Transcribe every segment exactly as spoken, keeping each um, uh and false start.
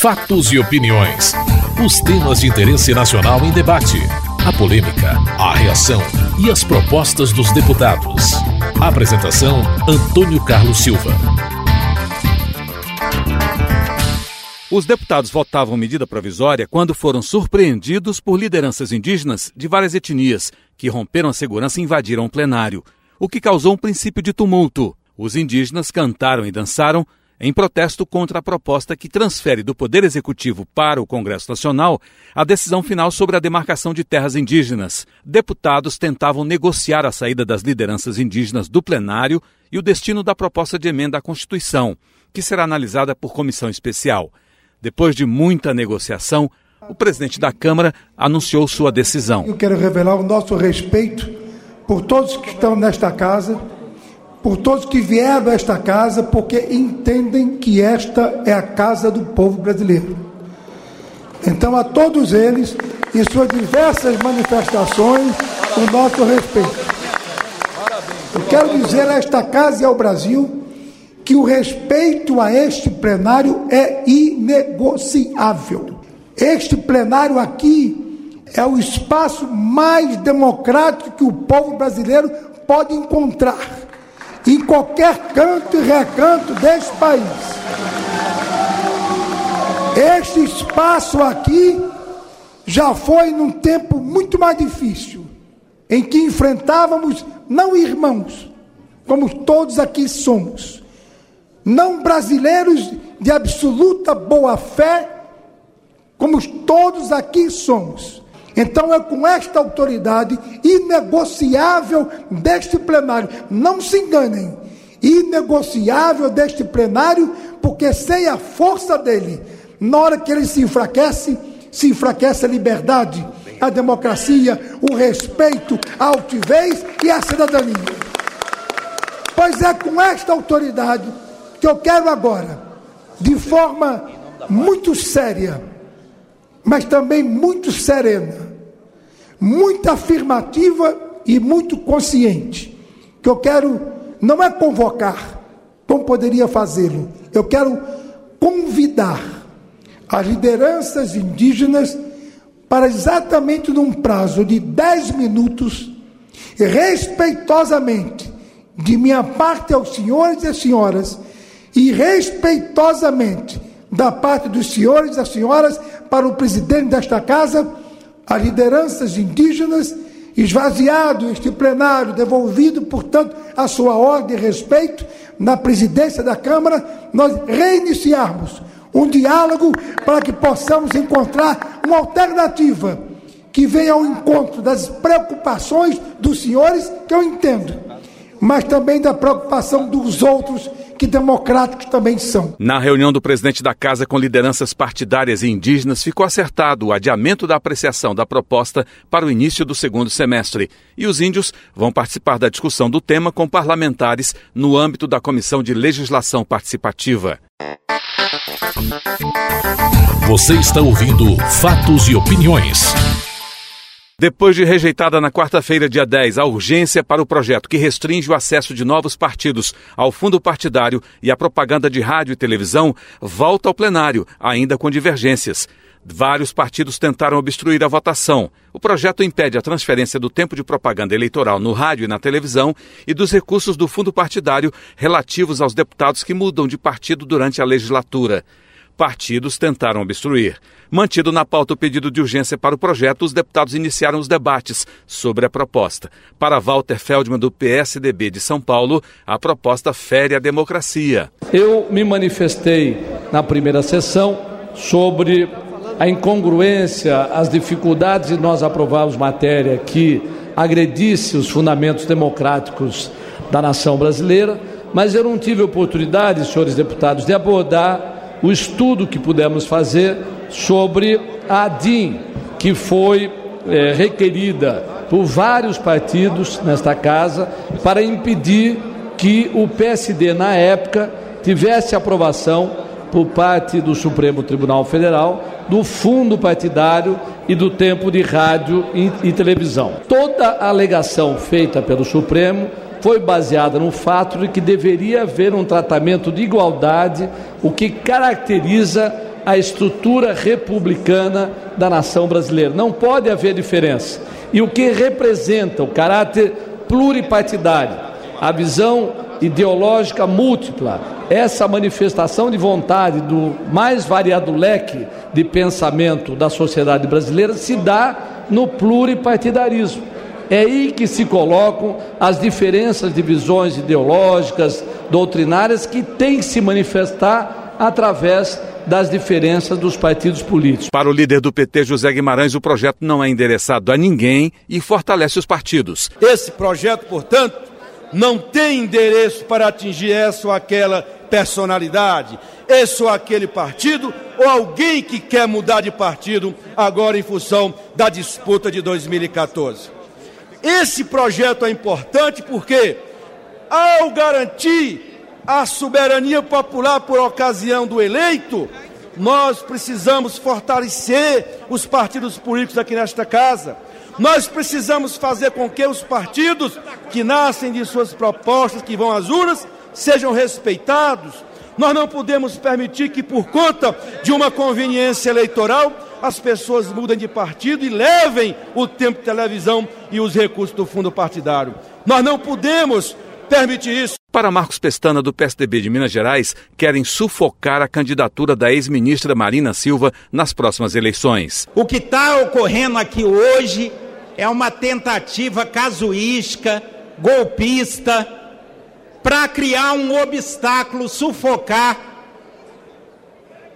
Fatos e opiniões. Os temas de interesse nacional em debate. A polêmica, a reação e as propostas dos deputados. Apresentação: Antônio Carlos Silva. Os deputados votavam medida provisória quando foram surpreendidos por lideranças indígenas de várias etnias que romperam a segurança e invadiram o plenário, o que causou um princípio de tumulto. Os indígenas cantaram e dançaram em protesto contra a proposta que transfere do Poder Executivo para o Congresso Nacional a decisão final sobre a demarcação de terras indígenas. Deputados tentavam negociar a saída das lideranças indígenas do plenário e o destino da proposta de emenda à Constituição, que será analisada por comissão especial. Depois de muita negociação, o presidente da Câmara anunciou sua decisão. Eu quero revelar o nosso respeito por todos que estão nesta casa, por todos que vieram a esta casa, porque entendem que esta é a casa do povo brasileiro. Então, a todos eles e suas diversas manifestações, o nosso respeito. Eu quero dizer a esta casa e ao Brasil que o respeito a este plenário é inegociável. Este plenário aqui é o espaço mais democrático que o povo brasileiro pode encontrar em qualquer canto e recanto deste país. Este espaço aqui já foi num tempo muito mais difícil, em que enfrentávamos não irmãos, como todos aqui somos, não brasileiros de absoluta boa-fé, como todos aqui somos. Então é com esta autoridade inegociável deste plenário. Não se enganem, inegociável deste plenário, porque sem a força dele, na hora que ele se enfraquece, se enfraquece a liberdade, a democracia, o respeito, a altivez e a cidadania. Pois é com esta autoridade que eu quero agora, de forma muito séria, mas também muito serena, muito afirmativa e muito consciente, que eu quero, não é convocar, como poderia fazê-lo, eu quero convidar as lideranças indígenas para exatamente num prazo de dez minutos, respeitosamente, de minha parte aos senhores e às senhoras, e respeitosamente da parte dos senhores e das senhoras para o presidente desta casa, as lideranças indígenas, esvaziado este plenário, devolvido, portanto, a sua ordem e respeito na presidência da Câmara, nós reiniciarmos um diálogo para que possamos encontrar uma alternativa que venha ao encontro das preocupações dos senhores, que eu entendo, mas também da preocupação dos outros, que democráticos também são. Na reunião do presidente da Casa com lideranças partidárias e indígenas, ficou acertado o adiamento da apreciação da proposta para o início do segundo semestre. E os índios vão participar da discussão do tema com parlamentares no âmbito da Comissão de Legislação Participativa. Você está ouvindo Fatos e Opiniões. Depois de rejeitada na quarta-feira, dia dez, a urgência para o projeto que restringe o acesso de novos partidos ao fundo partidário e à propaganda de rádio e televisão, volta ao plenário, ainda com divergências. Vários partidos tentaram obstruir a votação. O projeto impede a transferência do tempo de propaganda eleitoral no rádio e na televisão e dos recursos do fundo partidário relativos aos deputados que mudam de partido durante a legislatura. Partidos tentaram obstruir. Mantido na pauta o pedido de urgência para o projeto, os deputados iniciaram os debates sobre a proposta. Para Walter Feldman, do P S D B de São Paulo, a proposta fere a democracia. Eu me manifestei na primeira sessão sobre a incongruência, as dificuldades de nós aprovarmos matéria que agredisse os fundamentos democráticos da nação brasileira, mas eu não tive oportunidade, senhores deputados, de abordar o estudo que pudemos fazer sobre a ADIN, que foi é, requerida por vários partidos nesta casa para impedir que o P S D, na época, tivesse aprovação por parte do Supremo Tribunal Federal do fundo partidário e do tempo de rádio e, e televisão. Toda a alegação feita pelo Supremo foi baseada no fato de que deveria haver um tratamento de igualdade, o que caracteriza a estrutura republicana da nação brasileira. Não pode haver diferença. E o que representa o caráter pluripartidário, a visão ideológica múltipla, essa manifestação de vontade do mais variado leque de pensamento da sociedade brasileira se dá no pluripartidarismo. É aí que se colocam as diferenças de visões ideológicas, doutrinárias, que têm que se manifestar através das diferenças dos partidos políticos. Para o líder do P T, José Guimarães, o projeto não é endereçado a ninguém e fortalece os partidos. Esse projeto, portanto, não tem endereço para atingir essa ou aquela personalidade, esse ou aquele partido, ou alguém que quer mudar de partido agora em função da disputa de dois mil e quatorze. Esse projeto é importante porque, ao garantir a soberania popular por ocasião do eleito, nós precisamos fortalecer os partidos políticos aqui nesta casa. Nós precisamos fazer com que os partidos que nascem de suas propostas, que vão às urnas, sejam respeitados. Nós não podemos permitir que, por conta de uma conveniência eleitoral, as pessoas mudem de partido e levem o tempo de televisão e os recursos do fundo partidário. Nós não podemos permitir isso. Para Marcos Pestana, do P S D B de Minas Gerais, querem sufocar a candidatura da ex-ministra Marina Silva nas próximas eleições. O que está ocorrendo aqui hoje é uma tentativa casuística, golpista, para criar um obstáculo, sufocar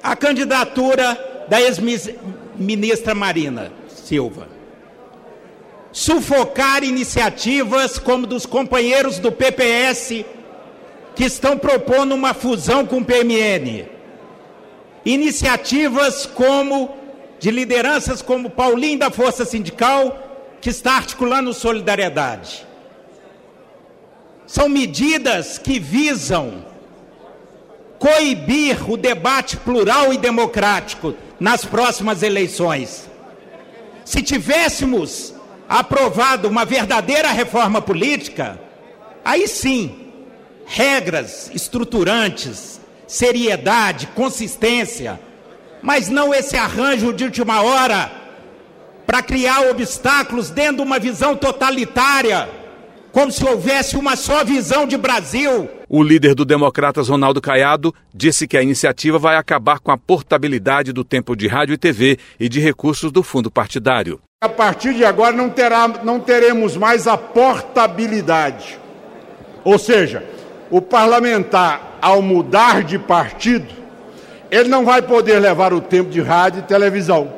a candidatura da ex-ministra Marina Silva. Sufocar iniciativas como dos companheiros do P P S, que estão propondo uma fusão com o P M N. Iniciativas como de lideranças como Paulinho da Força Sindical, que está articulando solidariedade. São medidas que visam coibir o debate plural e democrático nas próximas eleições. Se tivéssemos aprovado uma verdadeira reforma política, aí sim, regras estruturantes, seriedade, consistência, mas não esse arranjo de última hora para criar obstáculos dentro de uma visão totalitária, como se houvesse uma só visão de Brasil. O líder do Democratas, Ronaldo Caiado, disse que a iniciativa vai acabar com a portabilidade do tempo de rádio e T V e de recursos do fundo partidário. A partir de agora não, terá, não teremos mais a portabilidade, ou seja, o parlamentar, ao mudar de partido, ele não vai poder levar o tempo de rádio e televisão.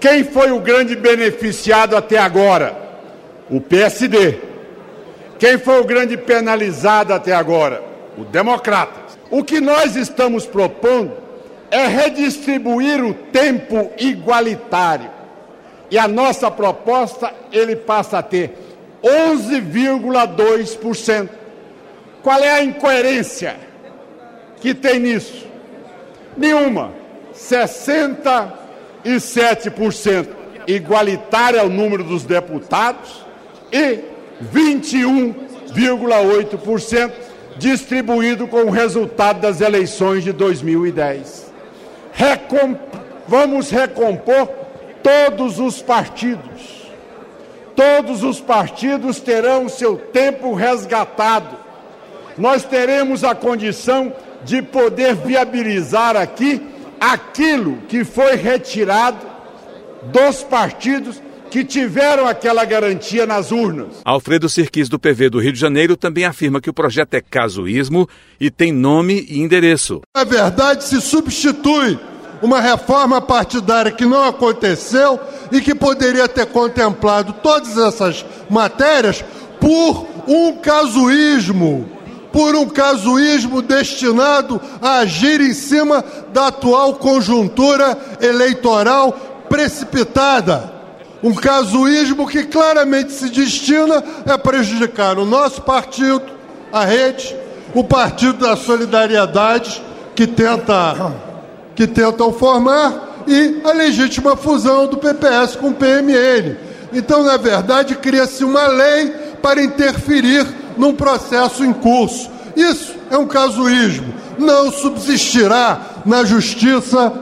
Quem foi o grande beneficiado até agora? O P S D. Quem foi o grande penalizado até agora? O Democratas. O que nós estamos propondo é redistribuir o tempo igualitário. E a nossa proposta, ele passa a ter onze vírgula dois por cento. Qual é a incoerência que tem nisso? Nenhuma. sessenta e sete por cento igualitário ao número dos deputados e vinte e um vírgula oito por cento distribuído com o resultado das eleições de dois mil e dez. Recom... Vamos recompor todos os partidos. Todos os partidos terão seu tempo resgatado. Nós teremos a condição de poder viabilizar aqui aquilo que foi retirado dos partidos que tiveram aquela garantia nas urnas. Alfredo Cirquis, do P V do Rio de Janeiro, também afirma que o projeto é casuísmo e tem nome e endereço. Na verdade, se substitui uma reforma partidária que não aconteceu e que poderia ter contemplado todas essas matérias por um casuísmo. por um casuísmo destinado a agir em cima da atual conjuntura eleitoral precipitada. Um casuísmo que claramente se destina a prejudicar o nosso partido, a rede, o Partido da Solidariedade, que, tenta, que tentam formar, e a legítima fusão do P P S com o P M N. Então, na verdade, cria-se uma lei para interferir num processo em curso. Isso é um casuísmo. Não subsistirá na justiça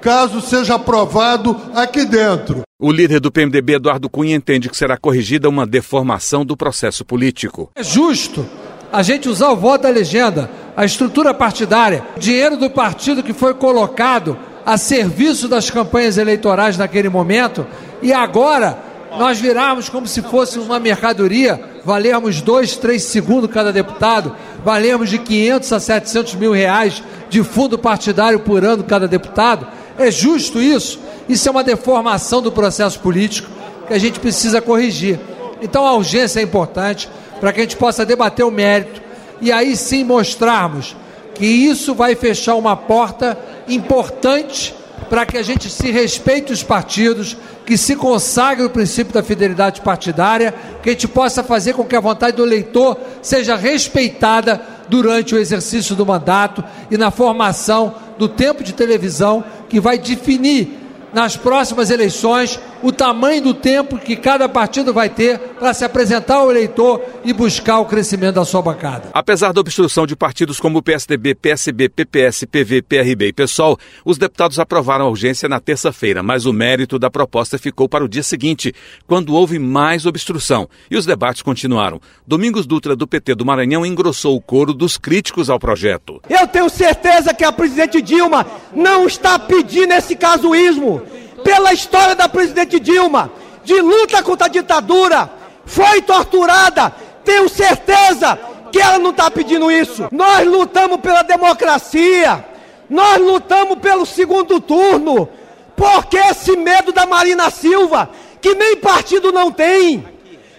caso seja aprovado aqui dentro. O líder do P M D B, Eduardo Cunha, entende que será corrigida uma deformação do processo político. É justo a gente usar o voto da legenda, a estrutura partidária, o dinheiro do partido que foi colocado a serviço das campanhas eleitorais naquele momento, e agora nós virarmos como se fosse uma mercadoria, valermos dois, três segundos cada deputado, valermos de quinhentos a setecentos mil reais de fundo partidário por ano cada deputado. É justo isso? Isso é uma deformação do processo político que a gente precisa corrigir. Então a urgência é importante para que a gente possa debater o mérito e aí sim mostrarmos que isso vai fechar uma porta importante para que a gente se respeite os partidos, que se consagre o princípio da fidelidade partidária, que a gente possa fazer com que a vontade do eleitor seja respeitada durante o exercício do mandato e na formação do tempo de televisão que vai definir nas próximas eleições o tamanho do tempo que cada partido vai ter para se apresentar ao eleitor e buscar o crescimento da sua bancada. Apesar da obstrução de partidos como o P S D B, P S B, P P S, P V, P R B e PSOL, os deputados aprovaram a urgência na terça-feira, mas o mérito da proposta ficou para o dia seguinte, quando houve mais obstrução, e os debates continuaram. Domingos Dutra, do P T do Maranhão, engrossou o coro dos críticos ao projeto. Eu tenho certeza que a presidente Dilma não está pedindo esse casuísmo. Pela história da presidente Dilma, de luta contra a ditadura, foi torturada, tenho certeza que ela não está pedindo isso. Nós lutamos pela democracia, nós lutamos pelo segundo turno, porque esse medo da Marina Silva, que nem partido não tem,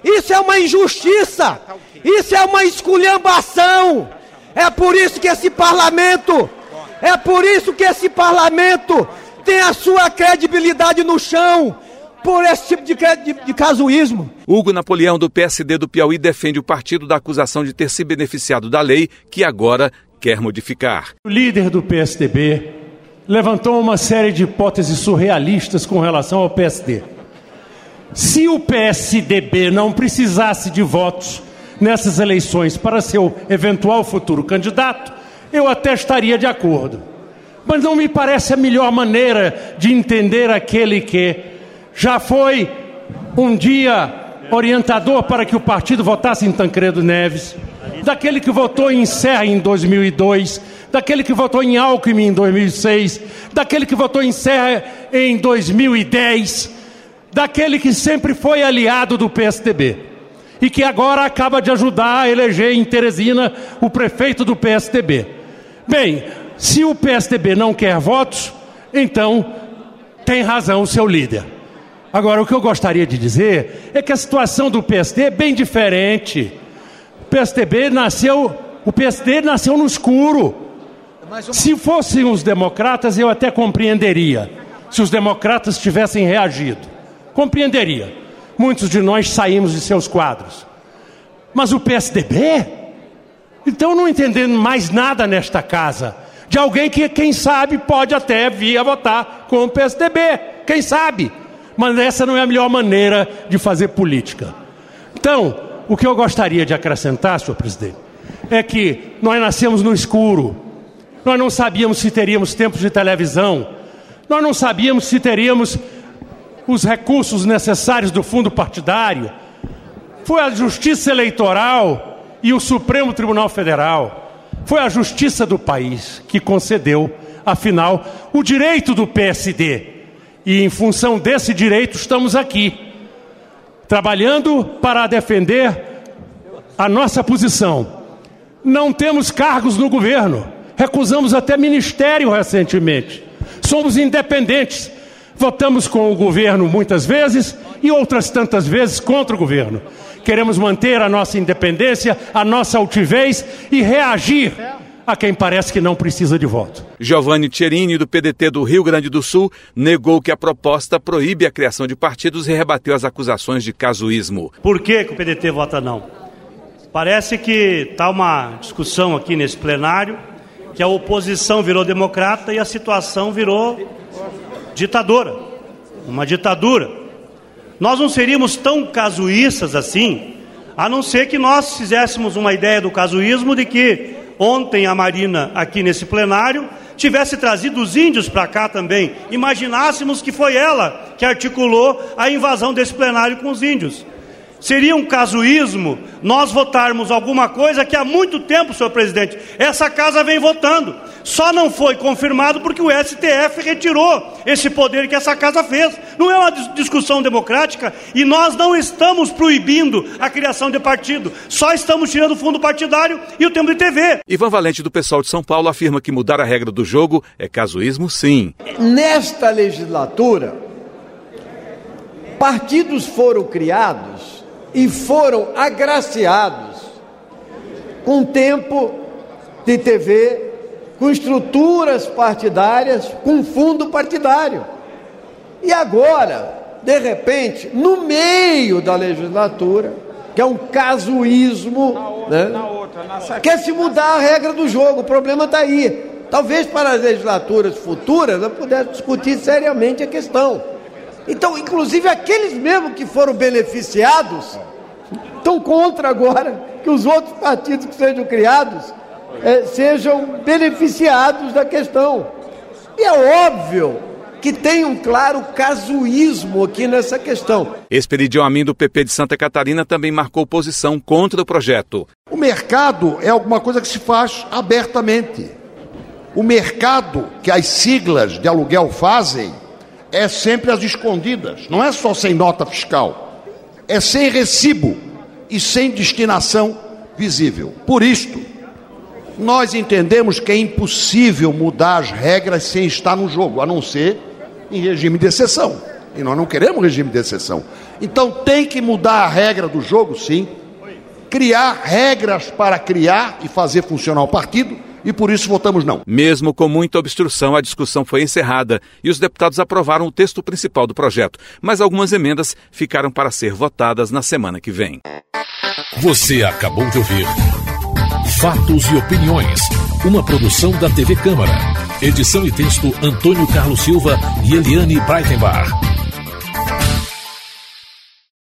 isso é uma injustiça, isso é uma esculhambação, é por isso que esse parlamento, é por isso que esse parlamento... tem a sua credibilidade no chão por esse tipo de, de, de casuísmo. Hugo Napoleão, do P S D do Piauí, defende o partido da acusação de ter se beneficiado da lei que agora quer modificar. O líder do P S D B levantou uma série de hipóteses surrealistas com relação ao P S D. Se o P S D B não precisasse de votos nessas eleições para seu eventual futuro candidato, eu até estaria de acordo. Mas não me parece a melhor maneira de entender aquele que já foi um dia orientador para que o partido votasse em Tancredo Neves, daquele que votou em Serra em dois mil e dois, daquele que votou em Alckmin em dois mil e seis, daquele que votou em Serra em dois mil e dez, daquele que sempre foi aliado do P S D B e que agora acaba de ajudar a eleger em Teresina o prefeito do P S D B. Bem... se o P S D B não quer votos, então tem razão o seu líder. Agora, o que eu gostaria de dizer é que a situação do P S D é bem diferente. O P S D B nasceu, o P S D nasceu no escuro. Se fossem os democratas, eu até compreenderia. Se os democratas tivessem reagido, compreenderia. Muitos de nós saímos de seus quadros. Mas o P S D B? Então, não entendendo mais nada nesta casa... de alguém que, quem sabe, pode até vir a votar com o P S D B, quem sabe. Mas essa não é a melhor maneira de fazer política. Então, o que eu gostaria de acrescentar, senhor presidente, é que nós nascemos no escuro, nós não sabíamos se teríamos tempos de televisão, nós não sabíamos se teríamos os recursos necessários do fundo partidário. Foi a Justiça Eleitoral e o Supremo Tribunal Federal... foi a justiça do país que concedeu, afinal, o direito do P S D. E em função desse direito estamos aqui, trabalhando para defender a nossa posição. Não temos cargos no governo, recusamos até ministério recentemente. Somos independentes, votamos com o governo muitas vezes e outras tantas vezes contra o governo. Queremos manter a nossa independência, a nossa altivez e reagir a quem parece que não precisa de voto. Giovani Cherini, do P D T do Rio Grande do Sul, negou que a proposta proíbe a criação de partidos e rebateu as acusações de casuísmo. Por que, que o P D T vota não? Parece que está uma discussão aqui nesse plenário que a oposição virou democrata e a situação virou ditadora, uma ditadura. Nós não seríamos tão casuístas assim a não ser que nós fizéssemos uma ideia do casuísmo de que ontem a Marina, aqui nesse plenário, tivesse trazido os índios para cá também. Imaginássemos que foi ela que articulou a invasão desse plenário com os índios. Seria um casuísmo nós votarmos alguma coisa que há muito tempo, senhor presidente, essa casa vem votando. Só não foi confirmado porque o S T F retirou esse poder que essa casa fez. Não é uma discussão democrática e nós não estamos proibindo a criação de partido. Só estamos tirando o fundo partidário e o tempo de T V. Ivan Valente, do PSOL de São Paulo, afirma que mudar a regra do jogo é casuísmo, sim. Nesta legislatura, partidos foram criados e foram agraciados com tempo de T V, com estruturas partidárias, com fundo partidário. E agora, de repente, no meio da legislatura, que é um casuísmo, na outra, né? na outra, na quer-se mudar a regra do jogo, o problema está aí. Talvez para as legislaturas futuras eu pudesse discutir seriamente a questão. Então, inclusive, aqueles mesmo que foram beneficiados estão contra agora que os outros partidos que sejam criados é, sejam beneficiados da questão. E é óbvio que tem um claro casuísmo aqui nessa questão. Esperidião Amin, do P P de Santa Catarina, também marcou posição contra o projeto. O mercado é alguma coisa que se faz abertamente. O mercado que as siglas de aluguel fazem é sempre às escondidas, não é só sem nota fiscal, é sem recibo e sem destinação visível. Por isto, nós entendemos que é impossível mudar as regras sem estar no jogo, a não ser em regime de exceção. E nós não queremos regime de exceção. Então tem que mudar a regra do jogo, sim, criar regras para criar e fazer funcionar o partido, e por isso votamos não. Mesmo com muita obstrução, a discussão foi encerrada e os deputados aprovaram o texto principal do projeto, mas algumas emendas ficaram para ser votadas na semana que vem. Você acabou de ouvir Fatos e Opiniões, uma produção da T V Câmara. Edição e texto Antônio Carlos Silva e Eliane Breitenbach.